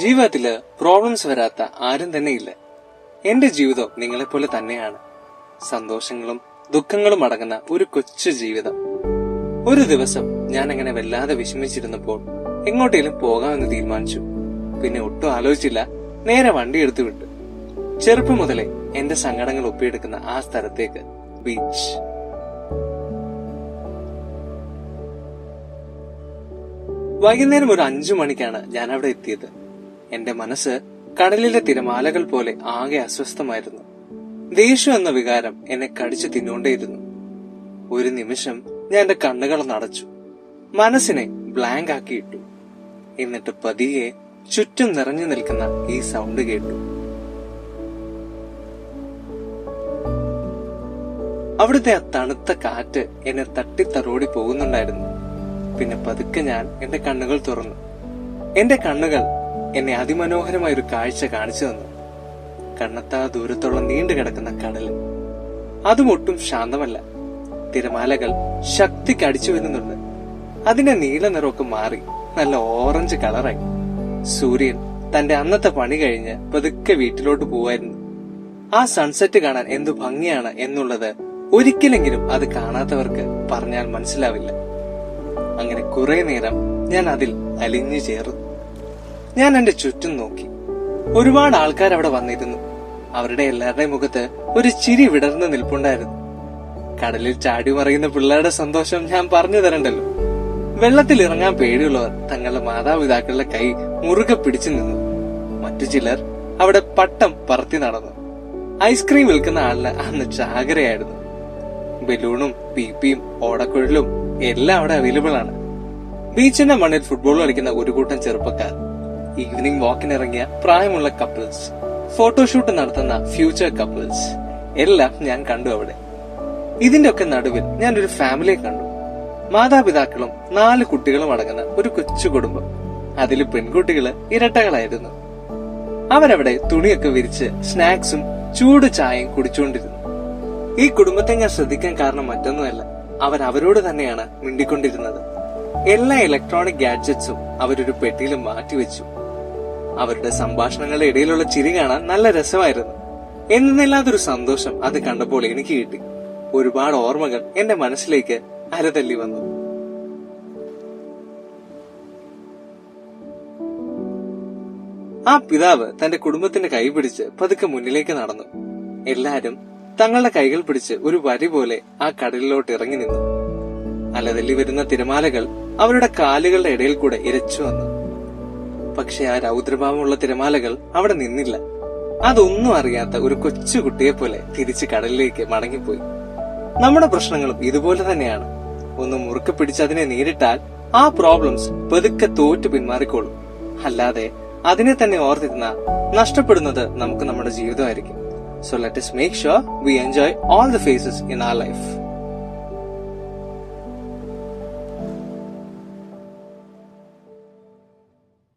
ജീവിതത്തില് പ്രോബ്ലംസ് വരാത്ത ആരും തന്നെ ഇല്ല. എന്റെ ജീവിതം നിങ്ങളെപ്പോലെ തന്നെയാണ്. സന്തോഷങ്ങളും ദുഃഖങ്ങളും അടങ്ങുന്ന ഒരു കൊച്ചു ജീവിതം. ഒരു ദിവസം ഞാൻ അങ്ങനെ വല്ലാതെ വിഷമിച്ചിരുന്നപ്പോൾ എങ്ങോട്ടേലും പോകാമെന്ന് തീരുമാനിച്ചു. പിന്നെ ഒട്ടും ആലോചിച്ചില്ല, നേരെ വണ്ടി എടുത്തു വിട്ടു. ചെറുപ്പം മുതലേ എന്റെ സങ്കടങ്ങൾ ഒപ്പിയെടുക്കുന്ന ആ സ്ഥലത്തേക്ക്, ബീച്ച്. വൈകുന്നേരം ഒരു 5 മണിക്കാണ് ഞാൻ അവിടെ എത്തിയത്. എന്റെ മനസ്സ് കടലിലെ തിരമാലകൾ പോലെ ആകെ അസ്വസ്ഥമായിരുന്നു. ദേഷ്യം എന്ന വികാരം എന്നെ കടിച്ചു തിന്നുകൊണ്ടേയിരുന്നു. ഒരു നിമിഷം ഞാൻ എന്റെ കണ്ണുകൾ അടച്ചു, മനസ്സിനെ ബ്ലാങ്ക് ആക്കിയിട്ടു. എന്നിട്ട് പതിയെ ചുറ്റും നിറഞ്ഞു നിൽക്കുന്ന ഈ സൗണ്ട് കേട്ടു. അവിടുത്തെ ആ തണുത്ത കാറ്റ് എന്നെ തട്ടിത്തറോടി പോകുന്നുണ്ടായിരുന്നു. പിന്നെ പതുക്കെ ഞാൻ എന്റെ കണ്ണുകൾ തുറന്നു. എന്റെ കണ്ണുകൾ എന്നെ അതിമനോഹരമായ ഒരു കാഴ്ച കാണിച്ചു തന്നു. കണ്ണത്താ ദൂരത്തോളം നീണ്ടു കിടക്കുന്ന കടല്. അതുമൊട്ടും ശാന്തമല്ല. തിരമാലകൾ ശക്തിക്ക് അടിച്ചു വരുന്നുണ്ട്. അതിന്റെ നീല നിറമൊക്കെ മാറി നല്ല ഓറഞ്ച് കളറായി. സൂര്യൻ തന്റെ അന്നത്തെ പണി കഴിഞ്ഞ് പതുക്കെ വീട്ടിലോട്ട് പോവായിരുന്നു. ആ സൺസെറ്റ് കാണാൻ എന്തു ഭംഗിയാണ് എന്നുള്ളത് ഒരിക്കലെങ്കിലും അത് കാണാത്തവർക്ക് പറഞ്ഞാൽ മനസ്സിലാവില്ല. അങ്ങനെ കുറെ നേരം ഞാൻ അതിൽ അലിഞ്ഞു ചേർന്നു. ഞാൻ എന്റെ ചുറ്റും നോക്കി. ഒരുപാട് ആൾക്കാർ അവിടെ വന്നിരുന്നു. അവരുടെ എല്ലാവരുടെയും മുഖത്ത് ഒരു ചിരി വിടർന്ന് നിൽപ്പുണ്ടായിരുന്നു. കടലിൽ ചാടി മറിയുന്ന പിള്ളേരുടെ സന്തോഷം ഞാൻ പറഞ്ഞു തരണ്ടല്ലോ. വെള്ളത്തിൽ ഇറങ്ങാൻ പേടിയുള്ളവർ തങ്ങളുടെ മാതാപിതാക്കളുടെ കൈ മുറുകെ പിടിച്ചു നിന്നു. മറ്റു ചിലർ അവിടെ പട്ടം പറത്തി നടന്നു. ഐസ്ക്രീം വിൽക്കുന്ന ആളിന് അന്ന് ചാകരയായിരുന്നു. ബലൂണും പീപ്പിയും ഓടക്കുഴലും എല്ലാം അവിടെ അവൈലബിൾ ആണ്. ബീച്ചിന്റെ മണ്ണിൽ ഫുട്ബോൾ കളിക്കുന്ന ഒരു കൂട്ടം ചെറുപ്പക്കാർ, ഈവനിംഗ് വാക്കിനിറങ്ങിയ പ്രായമുള്ള കപ്പിൾസ്, ഫോട്ടോഷൂട്ട് നടത്തുന്ന ഫ്യൂച്ചർ കപ്പിൾസ് എല്ലാം ഞാൻ കണ്ടു അവിടെ. ഇതിന്റെ ഒക്കെ നടുവിൽ ഞാൻ ഒരു ഫാമിലിയെ കണ്ടു. മാതാപിതാക്കളും 4 കുട്ടികളും അടങ്ങുന്ന ഒരു കൊച്ചു കുടുംബം. അതിൽ പെൺകുട്ടികള് ഇരട്ടകളായിരുന്നു. അവരവിടെ തുണിയൊക്കെ വിരിച്ച് സ്നാക്സും ചൂട് ചായയും കുടിച്ചുകൊണ്ടിരുന്നു. ഈ കുടുംബത്തെ ഞാൻ ശ്രദ്ധിക്കാൻ കാരണം മറ്റൊന്നുമല്ല, അവരവരോട് തന്നെയാണ് മിണ്ടിക്കൊണ്ടിരുന്നത്. എല്ലാ ഇലക്ട്രോണിക് ഗാഡ്ജറ്റ്സും അവരൊരു പെട്ടിയിൽ മാറ്റിവെച്ചു. അവരുടെ സംഭാഷണങ്ങളുടെ ഇടയിലുള്ള ചിരി കാണാൻ നല്ല രസമായിരുന്നു. എന്നല്ലാതൊരു സന്തോഷം അത് കണ്ടപ്പോൾ എനിക്ക് കിട്ടി. ഒരുപാട് ഓർമ്മകൾ എന്റെ മനസ്സിലേക്ക് അരതല്ലി വന്നു. ആ പിതാവ് തന്റെ കുടുംബത്തിന്റെ കൈ പിടിച്ച് പതുക്കെ മുന്നിലേക്ക് നടന്നു. എല്ലാരും തങ്ങളുടെ കൈകൾ പിടിച്ച് ഒരു വരി പോലെ ആ കടലിലോട്ട് ഇറങ്ങി നിന്നു. അലതല്ലി വരുന്ന തിരമാലകൾ അവരുടെ കാലുകളുടെ ഇടയിൽ കൂടെ ഇരച്ചു വന്നു. പക്ഷെ ആ രൗദ്രഭാവമുള്ള തിരമാലകൾ അവിടെ നിന്നില്ല. അതൊന്നും അറിയാത്ത ഒരു കൊച്ചു കുട്ടിയെ പോലെ തിരിച്ച് കടലിലേക്ക് മടങ്ങിപ്പോയി. നമ്മുടെ പ്രശ്നങ്ങളും ഇതുപോലെ തന്നെയാണ്. ഒന്ന് മുറുക്കെ പിടിച്ചതിനെ നേരിട്ടാൽ ആ പ്രോബ്ലംസ് പതുക്കെ തോറ്റു പിന്മാറിക്കോളും. അല്ലാതെ അതിനെ തന്നെ ഓർത്തിരുന്നാൽ നഷ്ടപ്പെടുന്നത് നമുക്ക് നമ്മുടെ ജീവിതമായിരിക്കും. So let us make sure we enjoy all the phases in our life.